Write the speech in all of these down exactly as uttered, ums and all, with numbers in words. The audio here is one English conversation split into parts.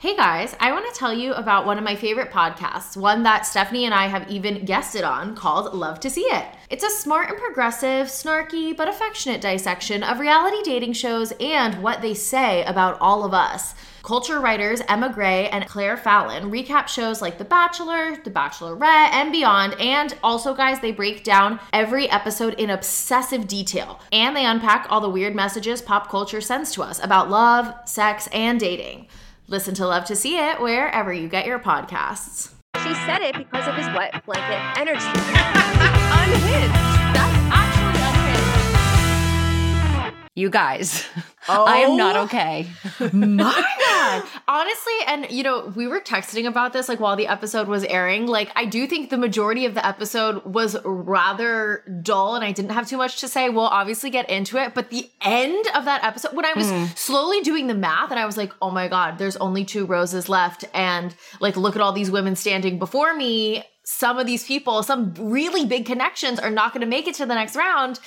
Hey guys, I want to tell you about one of my favorite podcasts, one that Stefanie and I have even guested on, called Love to See It. It's a smart and progressive, snarky, but affectionate dissection of reality dating shows and what they say about all of us. Culture writers Emma Gray and Claire Fallon recap shows like The Bachelor, The Bachelorette, and beyond, and also, guys, they break down every episode in obsessive detail, and they unpack all the weird messages pop culture sends to us about love, sex, and dating. Listen to Love to See It wherever you get your podcasts. She said it because of his wet blanket energy. Unhinged. That's actually unhinged. You guys, oh, I am not okay. My God. Honestly, and you know, we were texting about this like while the episode was airing. Like, I do think the majority of the episode was rather dull and I didn't have too much to say. We'll obviously get into it. But the end of that episode, when I was mm. slowly doing the math and I was like, oh my God, there's only two roses left. And like, look at all these women standing before me. Some of these people, some really big connections are not going to make it to the next round.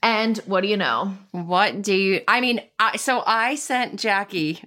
And what do you know? What do you... I mean, I, so I sent Jackie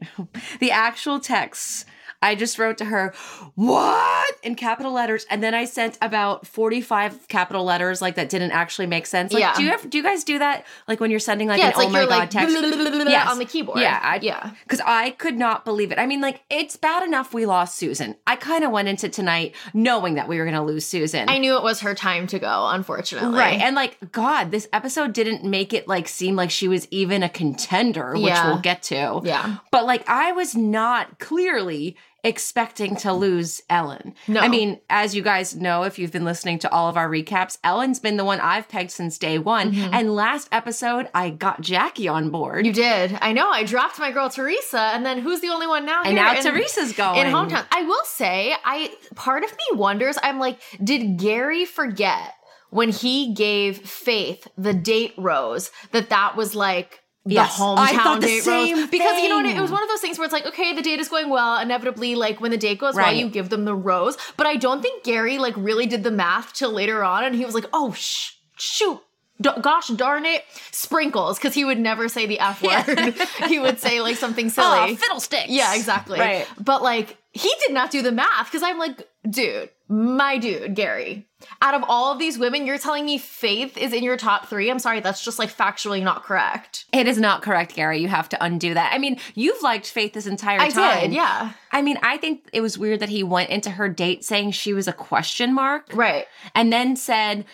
the actual texts. I just wrote to her, what? In capital letters. And then I sent about forty-five capital letters, like, that didn't actually make sense. Like, yeah. do you have, do you guys do that? Like, when you're sending, like, yeah, an oh, like my God like, text? Yes. On the keyboard. Yeah. I, yeah. Because I could not believe it. I mean, like, it's bad enough we lost Susan. I kind of went into tonight knowing that we were going to lose Susan. I knew it was her time to go, unfortunately. Right. And, like, God, this episode didn't make it, like, seem like she was even a contender, which yeah. we'll get to. Yeah. But, like, I was not clearly... expecting to lose Ellen. No. I mean, as you guys know, if you've been listening to all of our recaps, Ellen's been the one I've pegged since day one. Mm-hmm. And last episode, I got Jackie on board. You did. I know. I dropped my girl Teresa, and then who's the only one now? And here now in, Teresa's going in hometown. I will say, I part of me wonders. I'm like, did Gerry forget when he gave Faith the date rose that that was like. The yes. hometown I thought the date same rose. Thing. Because, you know what, it was one of those things where it's like, okay, the date is going well. Inevitably, like, when the date goes right. well, you give them the rose. But I don't think Gerry, like, really did the math till later on. And he was like, oh, sh- shoot. D- gosh darn it, sprinkles, because he would never say the F word. He would say, like, something silly. Oh, fiddlesticks. Yeah, exactly. Right. But, like, he did not do the math, because I'm like, dude, my dude, Gerry. Out of all of these women, you're telling me Faith is in your top three? I'm sorry, that's just, like, factually not correct. It is not correct, Gerry. You have to undo that. I mean, you've liked Faith this entire I time. I did, yeah. I mean, I think it was weird that he went into her date saying she was a question mark. Right. And then said...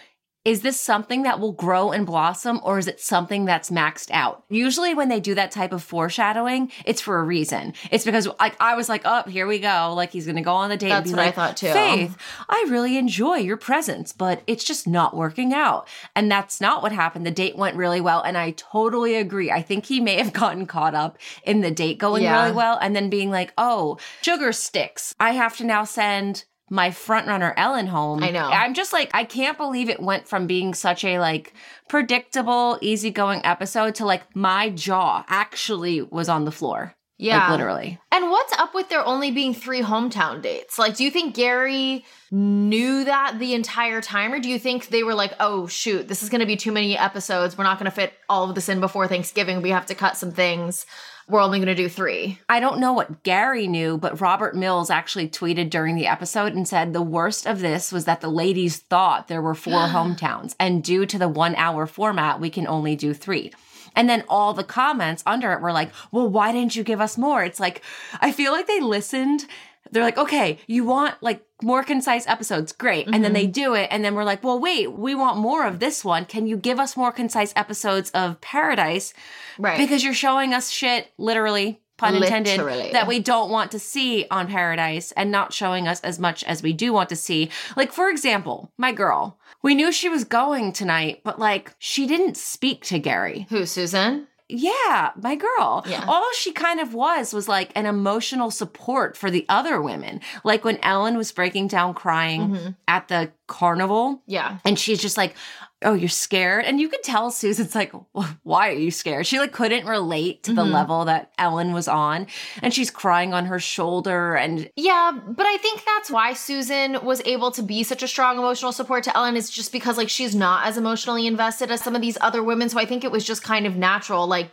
is this something that will grow and blossom, or is it something that's maxed out? Usually when they do that type of foreshadowing, it's for a reason. It's because, like, I was like, oh, here we go. Like, he's going to go on the date that's and be what like, I thought too. Faith, I really enjoy your presence, but it's just not working out. And that's not what happened. The date went really well, and I totally agree. I think he may have gotten caught up in the date going yeah. really well and then being like, oh, sugar sticks. I have to now send... my frontrunner Ellen home. I know. I'm just like, I can't believe it went from being such a, like, predictable, easygoing episode to, like, my jaw actually was on the floor. Yeah. Like, literally. And what's up with there only being three hometown dates? Like, do you think Gerry knew that the entire time? Or do you think they were like, oh, shoot, this is going to be too many episodes. We're not going to fit all of this in before Thanksgiving. We have to cut some things. We're only going to do three. I don't know what Gerry knew, but Robert Mills actually tweeted during the episode and said the worst of this was that the ladies thought there were four hometowns. And due to the one-hour format, we can only do three. And then all the comments under it were like, well, why didn't you give us more? It's like, I feel like they listened. They're like, okay, you want, like, more concise episodes. Great. Mm-hmm. And then they do it. And then we're like, well, wait, we want more of this one. Can you give us more concise episodes of Paradise? Right. Because you're showing us shit, literally, pun intended, literally. That we don't want to see on Paradise and not showing us as much as we do want to see. Like, for example, my girl, we knew she was going tonight, but, like, she didn't speak to Gerry. Who, Susan? Yeah, my girl. Yeah. All she kind of was was like an emotional support for the other women. Like when Ellen was breaking down crying mm-hmm. at the carnival. Yeah. And she's just like, oh, you're scared? And you could tell Susan's like, why are you scared? She, like, couldn't relate to the mm-hmm. level that Ellen was on. And she's crying on her shoulder. And yeah, but I think that's why Susan was able to be such a strong emotional support to Ellen, is just because, like, she's not as emotionally invested as some of these other women. So I think it was just kind of natural. Like,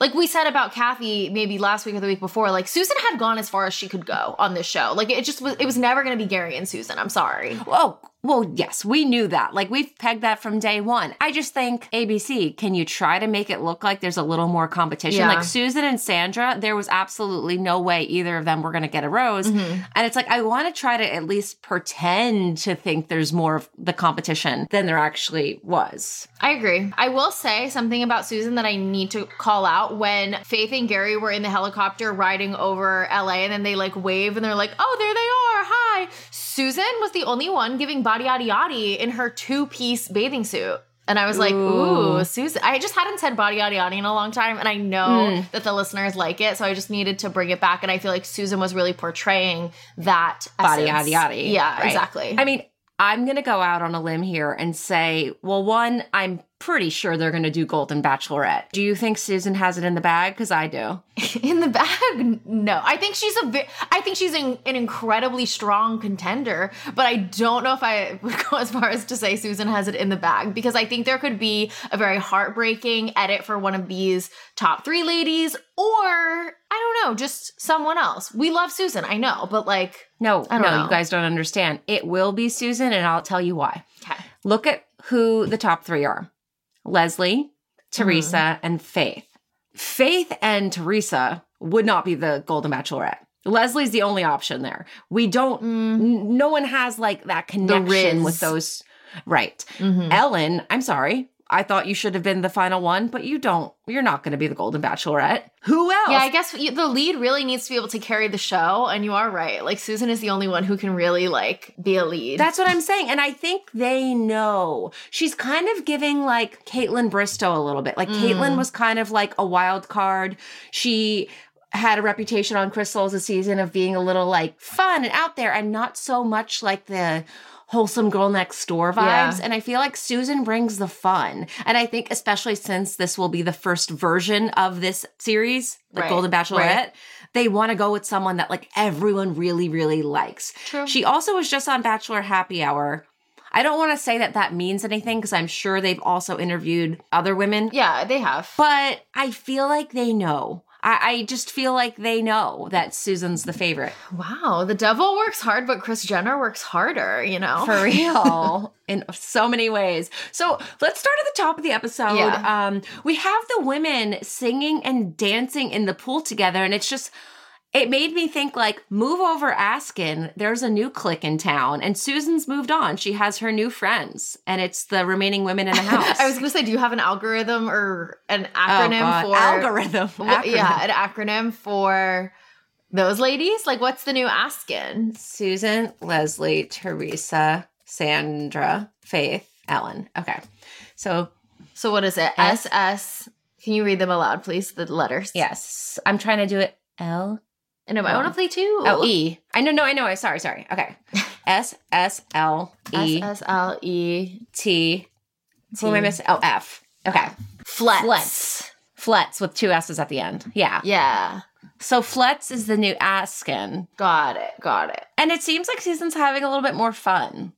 Like we said about Kathy maybe last week or the week before, like Susan had gone as far as she could go on this show. Like it just was, it was never going to be Gerry and Susan. I'm sorry. Oh, well, yes, we knew that. Like we've pegged that from day one. I just think A B C, can you try to make it look like there's a little more competition? Yeah. Like Susan and Sandra, there was absolutely no way either of them were going to get a rose. Mm-hmm. And it's like, I want to try to at least pretend to think there's more of the competition than there actually was. I agree. I will say something about Susan that I need to call out. When Faith and Gerry were in the helicopter riding over L A and then they like wave and they're like, oh, there they are. Hi. Susan was the only one giving body yaddy yaddy in her two-piece bathing suit. And I was like, ooh, ooh Susan. I just hadn't said body yaddy yaddy in a long time. And I know mm. that the listeners like it. So I just needed to bring it back. And I feel like Susan was really portraying that body yaddy yaddy. Yeah, right. Exactly. I mean, I'm going to go out on a limb here and say, well, one, I'm pretty sure they're going to do Golden Bachelorette. Do you think Susan has it in the bag? Because I do. In the bag? No. I think she's a. Vi- I think she's an, an incredibly strong contender, but I don't know if I would go as far as to say Susan has it in the bag, because I think there could be a very heartbreaking edit for one of these top three ladies, or I don't know, just someone else. We love Susan, I know, but like, no, I don't no, know. You guys don't understand. It will be Susan, and I'll tell you why. Okay. Look at who the top three are. Leslie, Teresa, mm-hmm. and Faith. Faith and Teresa would not be the Golden Bachelorette. Leslie's the only option there. We don't, mm. n- no one has like that connection with those. Right. Mm-hmm. Ellen, I'm sorry. I thought you should have been the final one, but you don't. You're not going to be the Golden Bachelorette. Who else? Yeah, I guess the lead really needs to be able to carry the show, and you are right. Like, Susan is the only one who can really, like, be a lead. That's what I'm saying, and I think they know. She's kind of giving, like, Caitlyn Bristowe a little bit. Like, mm. Caitlyn was kind of, like, a wild card. She had a reputation on Crystal's season of being a little, like, fun and out there and not so much, like, the wholesome girl next door vibes. Yeah. And I feel like Susan brings the fun. And I think especially since this will be the first version of this series, like right. Golden Bachelorette, right. They want to go with someone that like everyone really, really likes. True. She also was just on Bachelor Happy Hour. I don't want to say that that means anything because I'm sure they've also interviewed other women. Yeah, they have. But I feel like they know. I just feel like they know that Susan's the favorite. Wow. The devil works hard, but Kris Jenner works harder, you know? For real. In so many ways. So let's start at the top of the episode. Yeah. Um, we have the women singing and dancing in the pool together, and it's just... It made me think, like, move over Askin. There's a new clique in town, and Susan's moved on. She has her new friends, and it's the remaining women in the house. I was going to say, do you have an algorithm or an acronym oh, for... Algorithm. Acronym. Yeah, an acronym for those ladies? Like, what's the new Askin? Susan, Leslie, Teresa, Sandra, Faith, Ellen. Okay. So... So what is it? S- S S. Can you read them aloud, please? The letters. Yes. I'm trying to do it. L... No, I want to play two. Oh, E. I know, no, I know. I'm sorry, sorry. Okay. S S L E S S L E T. Who am I missing? Oh, F. Okay. Fletz. Fletz with two S's at the end. Yeah. Yeah. So Fletz is the new Askin. Got it. Got it. And it seems like Susan's having a little bit more fun.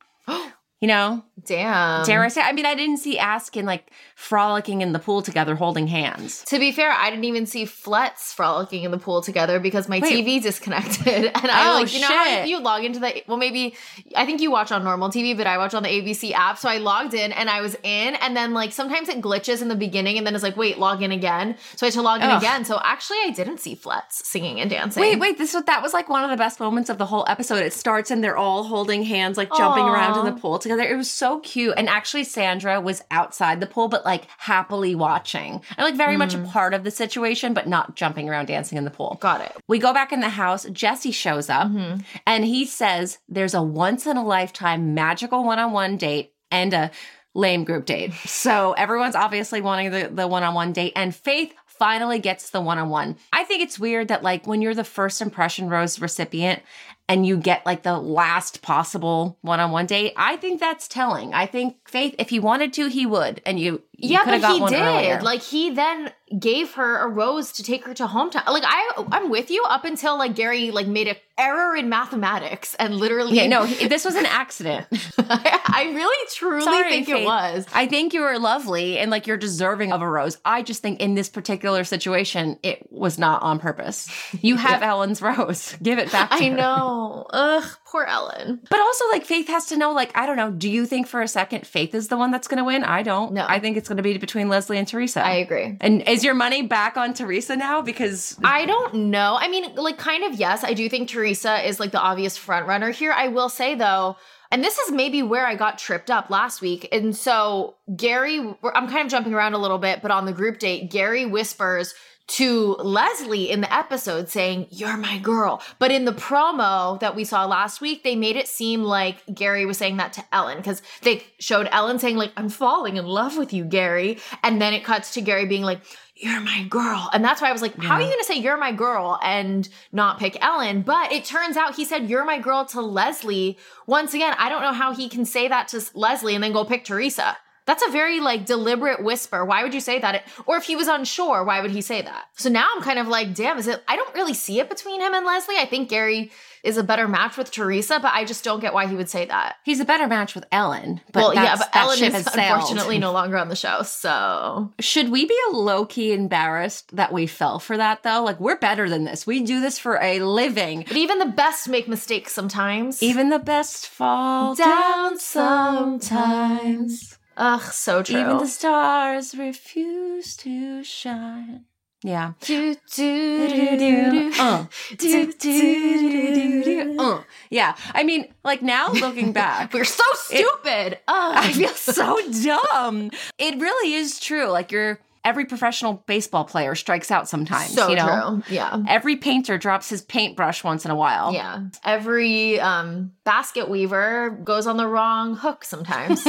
You know? Damn. Dare I say? I mean, I didn't see Askin, like, frolicking in the pool together, holding hands. To be fair, I didn't even see Fletz frolicking in the pool together because my Wait. T V disconnected. And I was oh, like, you shit. know how you log into the, well, maybe, I think you watch on normal T V, but I watch on the A B C app. So I logged in, and I was in, and then, like, sometimes it glitches in the beginning, and then it's like, wait, log in again. So I had to log in Ugh. again. So actually, I didn't see Fletz singing and dancing. Wait, wait, this was, that was, like, one of the best moments of the whole episode. It starts, and they're all holding hands, like, jumping Aww. around in the pool together. It was so cute. And actually Sandra was outside the pool, but like happily watching and like very mm. much a part of the situation, but not jumping around dancing in the pool. Got it. We go back in the house. Jesse shows up mm-hmm. and he says there's a once in a lifetime magical one-on-one date and a lame group date. So everyone's obviously wanting the, the one-on-one date, and Faith finally gets the one-on-one. I think it's weird that like when you're the first impression rose recipient and you get like the last possible one-on-one date, I think that's telling. I think Faith, if he wanted to, he would. And you Yeah, but got he one did. Earlier. Like, he then gave her a rose to take her to hometown. Like, I, I'm with you up until, like, Gerry, like, made an error in mathematics and literally... Yeah, no, he, this was an accident. I, I really, truly Sorry, think Faith. It was. I think you were lovely and, like, you're deserving of a rose. I just think in this particular situation, it was not on purpose. You have yeah. Ellen's rose. Give it back to I her. I know. Ugh, poor Ellen. But also, like, Faith has to know, like, I don't know, do you think for a second Faith is the one that's going to win? I don't. No. I think it's going to be between Leslie and Teresa. I agree. And is your money back on Teresa now? Because I don't know. I mean, like, kind of, yes. I do think Teresa is, like, the obvious front runner here. I will say, though, and this is maybe where I got tripped up last week. And so Gerry, I'm kind of jumping around a little bit, but on the group date, Gerry whispers to Leslie in the episode saying, "You're my girl." But in the promo that we saw last week, they made it seem like Gerry was saying that to Ellen, because they showed Ellen saying, like, "I'm falling in love with you, Gerry." And then it cuts to Gerry being like, "You're my girl." And that's why I was like, yeah. how are you going to say "you're my girl" and not pick Ellen? But it turns out he said "you're my girl" to Leslie. Once again, I don't know how he can say that to Leslie and then go pick Teresa. That's a very, like, deliberate whisper. Why would you say that? Or if he was unsure, why would he say that? So now I'm kind of like, damn, is it? I don't really see it between him and Leslie. I think Gerry is a better match with Teresa, but I just don't get why he would say that. He's a better match with Ellen. But well, yeah, but Ellen is unfortunately no longer on the show, so. Should we be a low-key embarrassed that we fell for that, though? Like, we're better than this. We do this for a living. But even the best make mistakes sometimes. Even the best fall down, down sometimes. Ugh, so true. Even the stars refuse to shine. Yeah. Do, do, do, do, do. Uh. Do, do, do, do, do. Uh. Yeah. I mean, like, now looking back. We're so stupid. It, I feel so dumb. It really is true. Like, you're... Every professional baseball player strikes out sometimes, so you know? True. Yeah. Every painter drops his paintbrush once in a while. Yeah. Every um, basket weaver goes on the wrong hook sometimes.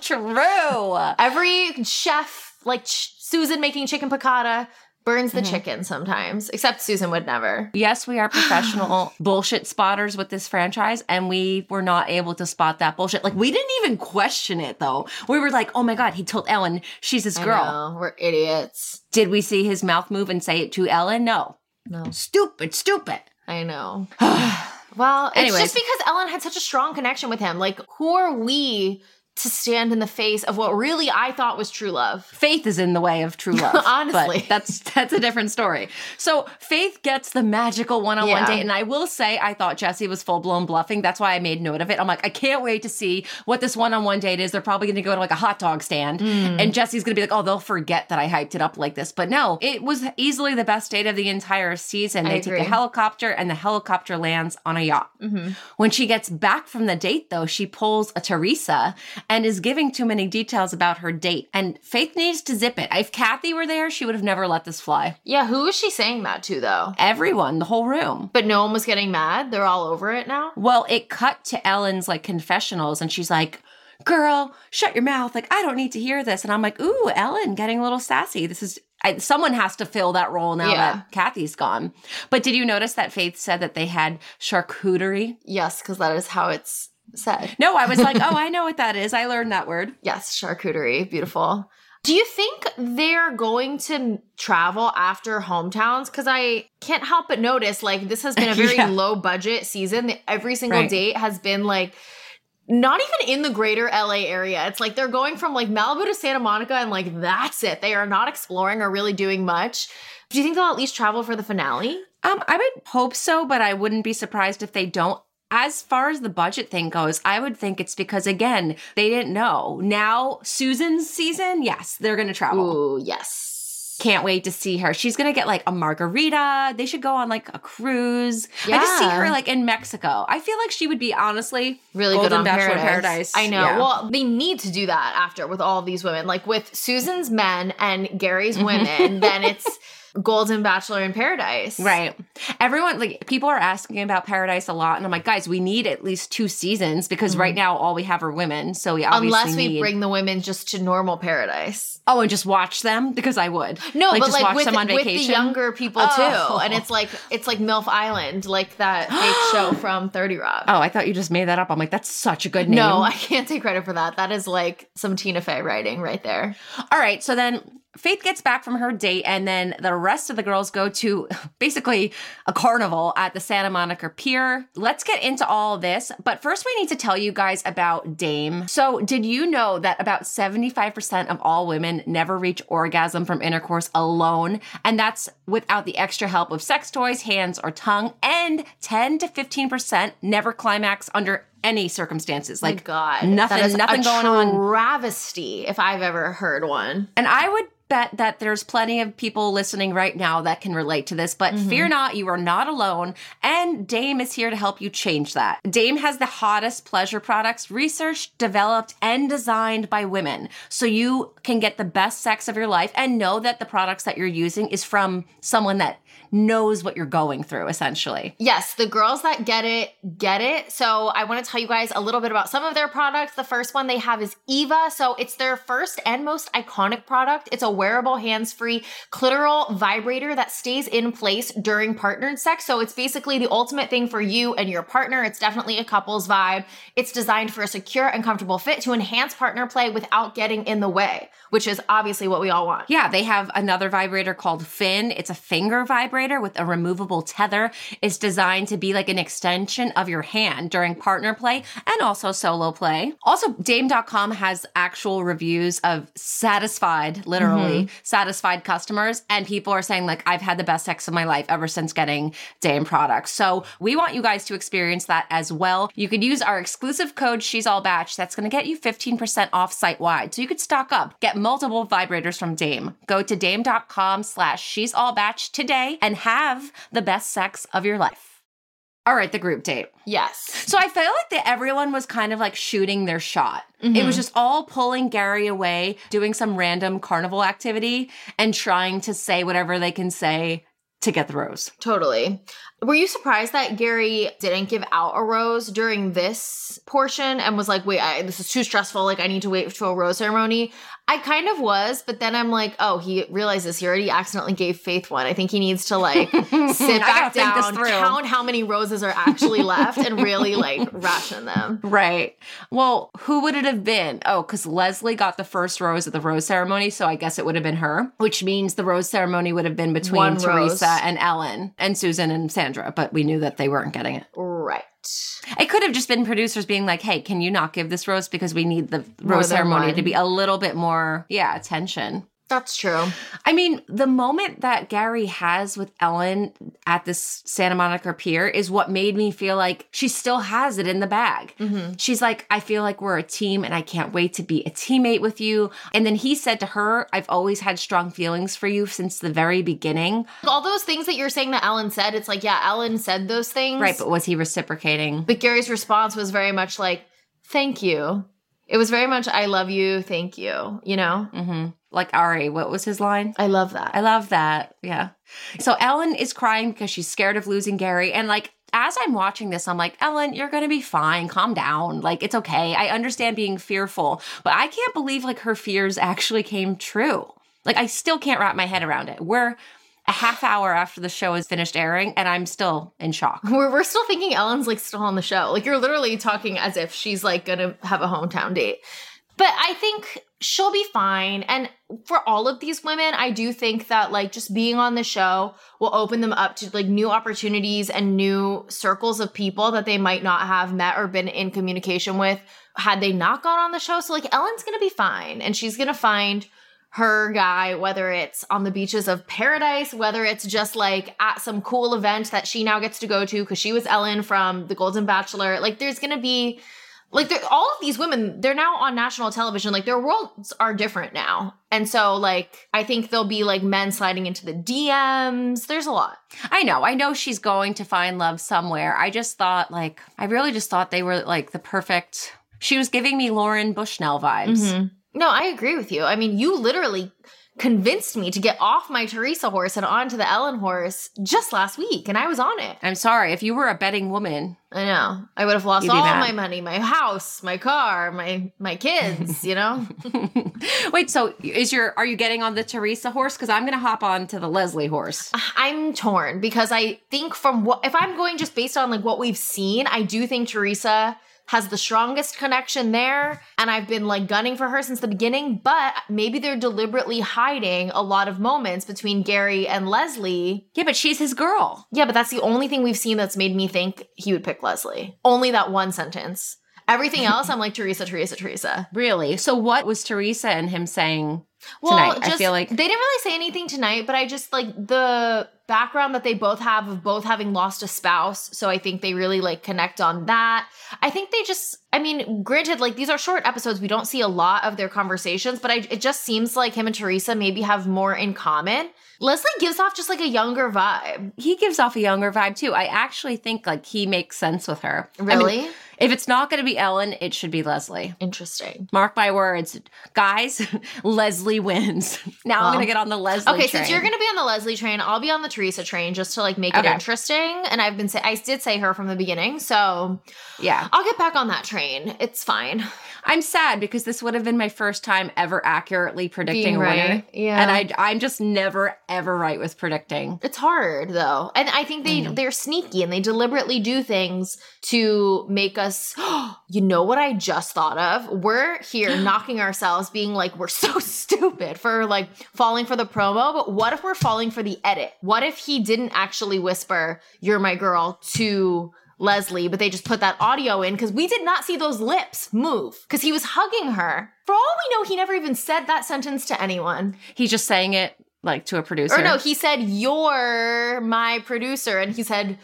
True. Every chef, like ch- Susan making chicken piccata, burns the mm-hmm. chicken sometimes, except Susan would never. Yes, we are professional bullshit spotters with this franchise, and we were not able to spot that bullshit. Like, we didn't even question it, though. We were like, oh my God, he told Ellen she's his girl. I know, we're idiots. Did we see his mouth move and say it to Ellen? No. No. Stupid, stupid. I know. Well, it's Anyways. Just because Ellen had such a strong connection with him. Like, who are we to stand in the face of what really I thought was true love? Faith is in the way of true love. Honestly. But that's that's a different story. So Faith gets the magical one-on-one yeah. date. And I will say, I thought Jesse was full-blown bluffing. That's why I made note of it. I'm like, I can't wait to see what this one-on-one date is. They're probably going to go to, like, a hot dog stand. Mm. And Jesse's going to be like, oh, they'll forget that I hyped it up like this. But no, it was easily the best date of the entire season. They I take agree. a helicopter, and the helicopter lands on a yacht. Mm-hmm. When she gets back from the date, though, she pulls a Teresa and is giving too many details about her date. And Faith needs to zip it. If Kathy were there, she would have never let this fly. Yeah, who is she saying that to, though? Everyone, the whole room. But no one was getting mad? They're all over it now? Well, it cut to Ellen's, like, confessionals, and she's like, girl, shut your mouth. Like, I don't need to hear this. And I'm like, ooh, Ellen getting a little sassy. This is... I, someone has to fill that role now yeah. that Kathy's gone. But did you notice that Faith said that they had charcuterie? Yes, because that is how it's... said. No, I was like, oh, I know what that is. I learned that word. Yes, charcuterie. Beautiful. Do you think they're going to travel after hometowns? Because I can't help but notice, like, this has been a very yeah. low budget season. Every single right. date has been, like, not even in the greater L A area. It's like they're going from, like, Malibu to Santa Monica, and, like, that's it. They are not exploring or really doing much. Do you think they'll at least travel for the finale? Um, I would hope so, but I wouldn't be surprised if they don't. As far as the budget thing goes, I would think it's because, again, they didn't know. Now, Susan's season, yes, they're going to travel. Ooh, yes. Can't wait to see her. She's going to get, like, a margarita. They should go on, like, a cruise. Yeah. I just see her, like, in Mexico. I feel like she would be, honestly, really good on Bachelor Paradise. Paradise. I know. Yeah. Well, they need to do that after with all these women. Like, with Susan's men and Gary's women, then it's... Golden Bachelor in Paradise. Right. Everyone, like, people are asking about Paradise a lot. And I'm like, guys, we need at least two seasons because mm-hmm. right now all we have are women. So we obviously Unless we need... bring the women just to normal Paradise. Oh, and just watch them? Because I would. No, like, but just like watch with, them on vacation. With the younger people oh. too. And it's like, it's like MILF Island, like that fake show from thirty Rock. Oh, I thought you just made that up. I'm like, that's such a good name. No, I can't take credit for that. That is like some Tina Fey writing right there. All right. So then... Faith gets back from her date, and then the rest of the girls go to basically a carnival at the Santa Monica Pier. Let's get into all this, but first we need to tell you guys about Dame. So did you know that about seventy-five percent of all women never reach orgasm from intercourse alone? And that's without the extra help of sex toys, hands, or tongue, and ten to fifteen percent never climax under any circumstances. Like, God, nothing, that is nothing going on. Travesty, if I've ever heard one. And I would bet that there's plenty of people listening right now that can relate to this, but mm-hmm. fear not, you are not alone, and Dame is here to help you change that. Dame has the hottest pleasure products researched, developed, and designed by women, so you can get the best sex of your life and know that the products that you're using is from someone that knows what you're going through, essentially. Yes, the girls that get it, get it. So I want to tell you guys a little bit about some of their products. The first one they have is Eva, so it's their first and most iconic product. It's a wearable, hands-free clitoral vibrator that stays in place during partnered sex. So it's basically the ultimate thing for you and your partner. It's definitely a couple's vibe. It's designed for a secure and comfortable fit to enhance partner play without getting in the way, which is obviously what we all want. Yeah, they have another vibrator called Finn. It's a finger vibrator with a removable tether. It's designed to be like an extension of your hand during partner play and also solo play. Also, Dame dot com has actual reviews of satisfied, literally, mm-hmm. satisfied customers, and people are saying, like, I've had the best sex of my life ever since getting Dame products. So we want you guys to experience that as well. You could use our exclusive code She's All Bach. That's going to get you fifteen percent off site-wide. So you could stock up, get multiple vibrators from Dame. Go to Dame dot com slash She's All Bach today and have the best sex of your life. All right, the group date. Yes. So I feel like that everyone was kind of like shooting their shot. Mm-hmm. It was just all pulling Gerry away, doing some random carnival activity, and trying to say whatever they can say to get the rose. Totally. Were you surprised that Gerry didn't give out a rose during this portion and was like, wait, I, this is too stressful. Like, I need to wait for a rose ceremony. I kind of was, but then I'm like, oh, he realizes he already accidentally gave Faith one. I think he needs to, like, sit back down, count how many roses are actually left and really, like, ration them. Right. Well, who would it have been? Oh, because Leslie got the first rose at the rose ceremony, so I guess it would have been her, which means the rose ceremony would have been between one Teresa rose. And Ellen and Susan and Sandra. But we knew that they weren't getting it. Right. It could have just been producers being like, hey, can you not give this rose because we need the rose ceremony one. To be a little bit more, yeah, attention. That's true. I mean, the moment that Gerry has with Ellen at this Santa Monica Pier is what made me feel like she still has it in the bag. Mm-hmm. She's like, I feel like we're a team and I can't wait to be a teammate with you. And then he said to her, I've always had strong feelings for you since the very beginning. All those things that you're saying that Ellen said, it's like, yeah, Ellen said those things. Right, but was he reciprocating? But Gerry's response was very much like, thank you. It was very much, I love you, thank you, you know? Mm-hmm. Like Ari, what was his line? I love that. I love that, yeah. So Ellen is crying because she's scared of losing Gerry. And, like, as I'm watching this, I'm like, Ellen, you're going to be fine. Calm down. Like, it's okay. I understand being fearful. But I can't believe, like, her fears actually came true. Like, I still can't wrap my head around it. We're a half hour after the show is finished airing, and I'm still in shock. We're, we're still thinking Ellen's, like, still on the show. Like, you're literally talking as if she's, like, going to have a hometown date. But I think she'll be fine. And for all of these women, I do think that, like, just being on the show will open them up to, like, new opportunities and new circles of people that they might not have met or been in communication with had they not gone on the show. So, like, Ellen's going to be fine, and she's going to find her guy, whether it's on the beaches of paradise, whether it's just, like, at some cool event that she now gets to go to because she was Ellen from The Golden Bachelor. Like, there's going to be, like, all of these women, they're now on national television. Like, their worlds are different now. And so, like, I think there'll be, like, men sliding into the D Ms. There's a lot. I know. I know she's going to find love somewhere. I just thought, like, I really just thought they were, like, the perfect. She was giving me Lauren Bushnell vibes. Mm-hmm. No, I agree with you. I mean, you literally convinced me to get off my Teresa horse and onto the Ellen horse just last week, and I was on it. I'm sorry. If you were a betting woman. I know. I would have lost all mad. my money, my house, my car, my my kids, you know? Wait, so is your are you getting on the Teresa horse? Because I'm going to hop on to the Leslie horse. I'm torn because I think from what, if I'm going just based on like what we've seen, I do think Teresa has the strongest connection there, and I've been like gunning for her since the beginning, but maybe they're deliberately hiding a lot of moments between Gerry and Leslie. Yeah, but she's his girl. Yeah, but that's the only thing we've seen that's made me think he would pick Leslie. Only that one sentence. Everything else, I'm like, Teresa, Teresa, Teresa. Really? So what was Teresa and him saying well, tonight? Just, I feel like they didn't really say anything tonight, but I just like the background that they both have of both having lost a spouse. So I think they really like connect on that. I think they just, I mean, granted, like these are short episodes. We don't see a lot of their conversations, but I, it just seems like him and Teresa maybe have more in common. Leslie gives off just like a younger vibe. He gives off a younger vibe too. I actually think like he makes sense with her. Really? I mean, if it's not going to be Ellen, it should be Leslie. Interesting. Mark my words. Guys, Leslie wins. Now well, I'm going to get on the Leslie okay, train. Okay, since you're going to be on the Leslie train, I'll be on the Teresa train just to like make okay. it interesting. And I've been say- I did say her from the beginning, so yeah, I'll get back on that train. It's fine. I'm sad because this would have been my first time ever accurately predicting a right. winner. Yeah. And I, I'm just never, ever right with predicting. It's hard, though. And I think they, mm. they're sneaky and they deliberately do things to make us you know what I just thought of? We're here knocking ourselves being like, we're so stupid for like falling for the promo. But what if we're falling for the edit? What if he didn't actually whisper, "You're my girl" to Leslie, but they just put that audio in because we did not see those lips move because he was hugging her. For all we know, he never even said that sentence to anyone. He's just saying it. Like to a producer. Or no, he said, "You're my producer." And he said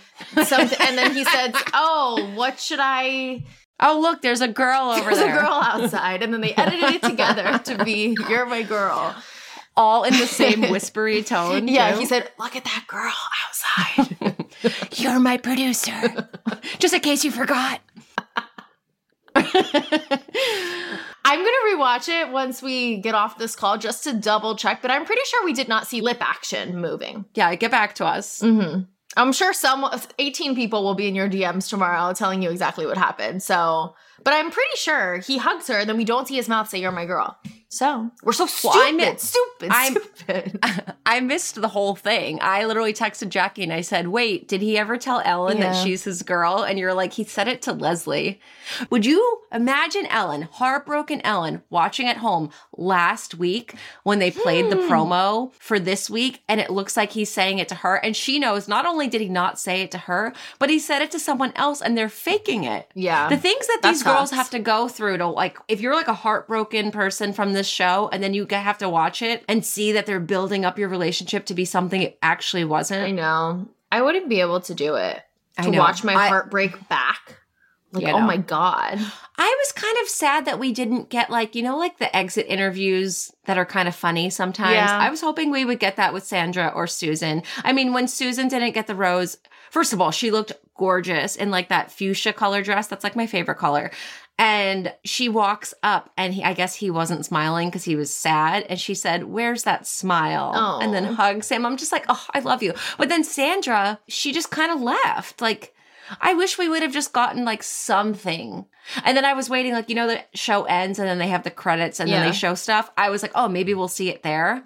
something. And then he said, "Oh, what should I? Oh, look, there's a girl over there's there. There's a girl outside." And then they edited it together to be, "You're my girl." All in the same whispery tone. Yeah, too. He said, "Look at that girl outside. You're my producer." Just in case you forgot. I'm going to rewatch it once we get off this call just to double check, but I'm pretty sure we did not see lip action moving. Yeah, get back to us. Mm-hmm. I'm sure some eighteen people will be in your D Ms tomorrow telling you exactly what happened. So, but I'm pretty sure he hugs her, then we don't see his mouth say, "You're my girl." So we're so stupid, well, I mi- stupid, I'm, stupid. I missed the whole thing. I literally texted Jackie and I said, "Wait, did he ever tell Ellen yeah. that she's his girl?" And you're like, "He said it to Leslie." Would you imagine Ellen, heartbroken Ellen, watching at home last week when they played hmm. the promo for this week and it looks like he's saying it to her. And she knows not only did he not say it to her, but he said it to someone else and they're faking it. Yeah. The things that these girls have to go through to like, if you're like a heartbroken person from this show and then you have to watch it and see that they're building up your relationship to be something it actually wasn't. I know. I wouldn't be able to do it. To watch my I, heart break back. Like, you know. Oh my God. I was kind of sad that we didn't get like, you know, like the exit interviews that are kind of funny sometimes. Yeah. I was hoping we would get that with Sandra or Susan. I mean, when Susan didn't get the rose, first of all, she looked gorgeous in like that fuchsia color dress. That's like my favorite color. And she walks up and he, I guess he wasn't smiling because he was sad. And she said, "Where's that smile?" Oh. And then hugs him. I'm just like, oh, I love you. But then Sandra, she just kind of left. Like, I wish we would have just gotten like something. And then I was waiting, like, you know, the show ends and then they have the credits and yeah. then they show stuff. I was like, oh, maybe we'll see it there.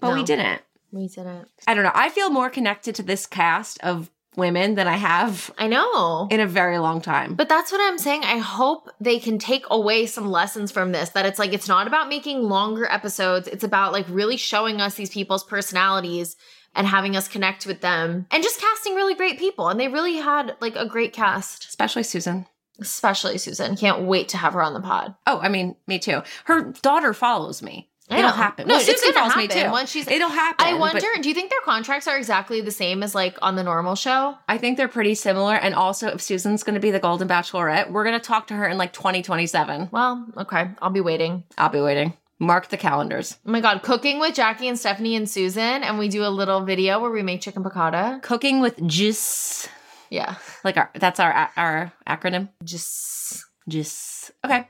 But no, we didn't. We didn't. I don't know. I feel more connected to this cast of women than I have I know in a very long time. But that's what I'm saying. I hope they can take away some lessons from this, that it's like, it's not about making longer episodes. It's about like really showing us these people's personalities and having us connect with them and just casting really great people. And they really had like a great cast. Especially Susan. Especially Susan. Can't wait to have her on the pod. Oh, I mean, me too. Her daughter follows me. It'll happen. No, well, Susan follows me too. Once she's, It'll happen. I wonder, do you think their contracts are exactly the same as like on the normal show? I think they're pretty similar. And also if Susan's going to be the Golden Bachelorette, we're going to talk to her in like twenty twenty-seven. Well, okay. I'll be waiting. I'll be waiting. Mark the calendars. Oh my God. Cooking with Jackie and Stefanie and Susan. And we do a little video where we make chicken piccata. Cooking with Jis. Yeah. Like our, that's our, our acronym. Jis. Just okay.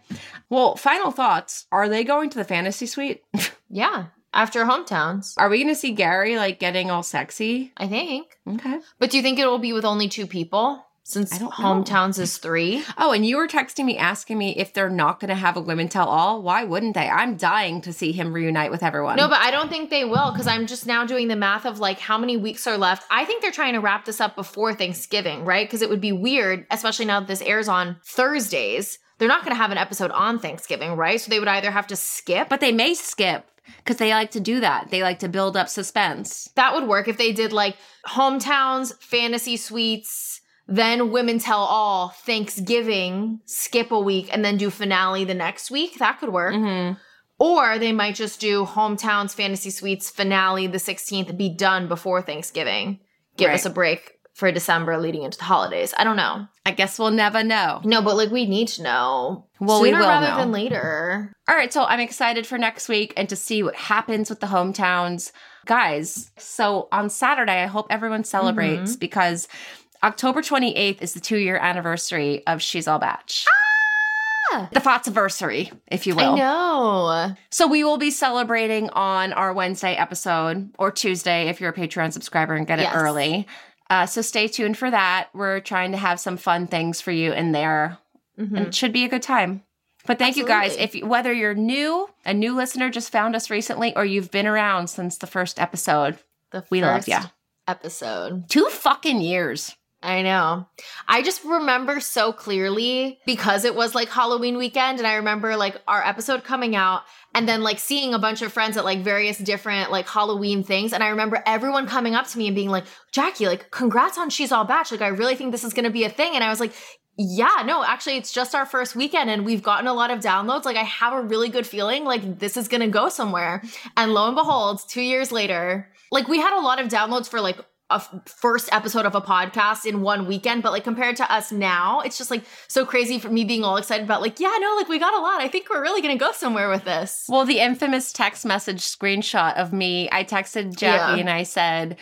Well, final thoughts. Are they going to the fantasy suite? Yeah. After hometowns. Are we going to see Gerry, like, getting all sexy? I think. Okay. But do you think it will be with only two people? Since hometowns know. Is three. Oh, and you were texting me asking me if they're not going to have a women tell all. Why wouldn't they? I'm dying to see him reunite with everyone. No, but I don't think they will because I'm just now doing the math of like how many weeks are left. I think they're trying to wrap this up before Thanksgiving, right? Because it would be weird, especially now that this airs on Thursdays. They're not going to have an episode on Thanksgiving, right? So they would either have to skip. But they may skip. Because they like to do that. They like to build up suspense. That would work if they did like hometowns, fantasy suites, then women tell all, Thanksgiving, skip a week, and then do finale the next week. That could work. Mm-hmm. Or they might just do hometowns, fantasy suites, finale the sixteenth, be done before Thanksgiving. Give right. us a break for December leading into the holidays. I don't know. I guess we'll never know. No, but like we need to know. Well, sooner we will rather know. Than later. All right, so I'm excited for next week and to see what happens with the hometowns. Guys, so on Saturday, I hope everyone celebrates mm-hmm. because October twenty-eighth is the two-year anniversary of She's All Bach. Ah! The Fotsiversary, if you will. I know. So we will be celebrating on our Wednesday episode or Tuesday if you're a Patreon subscriber and get yes. it early. Uh, so stay tuned for that. We're trying to have some fun things for you in there. Mm-hmm. And it should be a good time. But thank Absolutely. You guys. If you, whether you're new, a new listener just found us recently, or you've been around since the first episode, the we first love you. Episode. Two fucking years. I know. I just remember so clearly because it was like Halloween weekend and I remember like our episode coming out and then like seeing a bunch of friends at like various different like Halloween things. And I remember everyone coming up to me and being like, Jackie, like congrats on She's All Bach. Like I really think this is going to be a thing. And I was like, yeah, no, actually it's just our first weekend and we've gotten a lot of downloads. Like I have a really good feeling like this is going to go somewhere. And lo and behold, two years later, like we had a lot of downloads for like a f- first episode of a podcast in one weekend, but like compared to us now, it's just like so crazy for me being all excited about like, yeah, no, like we got a lot. I think we're really going to go somewhere with this. Well, the infamous text message screenshot of me, I texted Jackie yeah. and I said,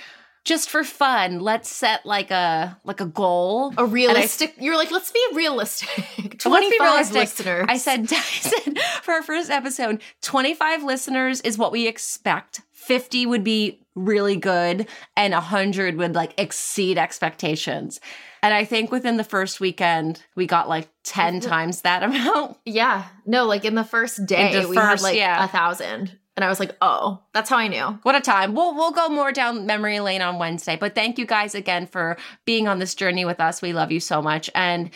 just for fun, let's set like a like a goal. A realistic, I, you're like, let's be realistic. twenty-five realistic. Listeners. I said, I said for our first episode, twenty-five listeners is what we expect. fifty would be really good and one hundred would like exceed expectations. And I think within the first weekend, we got like ten times that amount. Yeah. No, like in the first day, the first, we had like yeah. one thousand. And I was like, oh, that's how I knew. What a time. We'll we'll go more down memory lane on Wednesday. But thank you guys again for being on this journey with us. We love you so much. And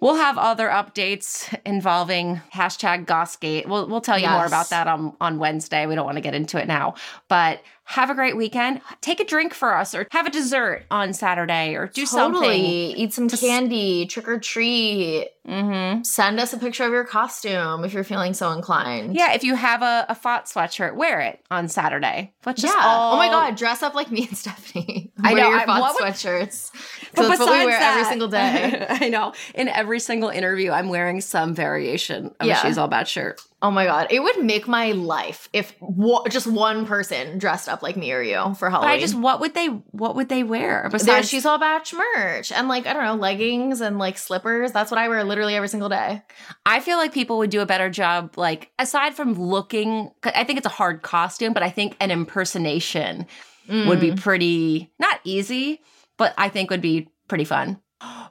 we'll have other updates involving hashtag Gossgate. We'll we'll tell you yes. more about that on, on Wednesday. We don't want to get into it now. But have a great weekend. Take a drink for us or have a dessert on Saturday or do totally. Something. Eat some Just, candy, trick or treat. Mm-hmm. Send us a picture of your costume if you're feeling so inclined. Yeah, if you have a, a F O T sweatshirt, wear it on Saturday. Let's just yeah. all... Oh my God, dress up like me and Stefanie. I know. Wear your F O T sweatshirts. Would... But so that's what we wear that, every single day. I know. In every single interview, I'm wearing some variation of yeah. a She's All Bach shirt. Oh my God. It would make my life if w- just one person dressed up like me or you for Halloween. But I just, what would they, what would they wear? Besides- There's She's All Bach merch and like, I don't know, leggings and like slippers. That's what I wear literally every single day. I feel like people would do a better job, like aside from looking, I think it's a hard costume, but I think an impersonation mm. would be pretty, not easy, but I think would be pretty fun.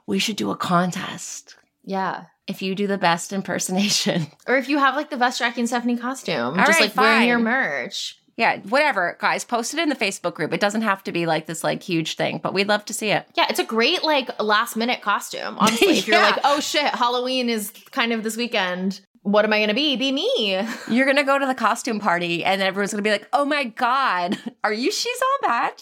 We should do a contest. Yeah. If you do the best impersonation. Or if you have, like, the best Jackie and Stefanie costume. All just, right, like, fine. Wearing your merch. Yeah, whatever, guys. Post it in the Facebook group. It doesn't have to be, like, this, like, huge thing. But we'd love to see it. Yeah, it's a great, like, last-minute costume, honestly. yeah. If you're like, oh, shit, Halloween is kind of this weekend. What am I going to be? Be me. You're going to go to the costume party, and everyone's going to be like, oh, my God. Are you She's All Bach?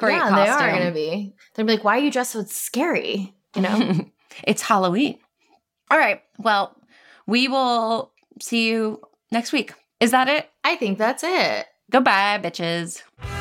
Great yeah, costume. Yeah, they are going to be. They're going to be like, why are you dressed so scary? You know? It's Halloween. All right. Well, we will see you next week. Is that it? I think that's it. Goodbye, bitches.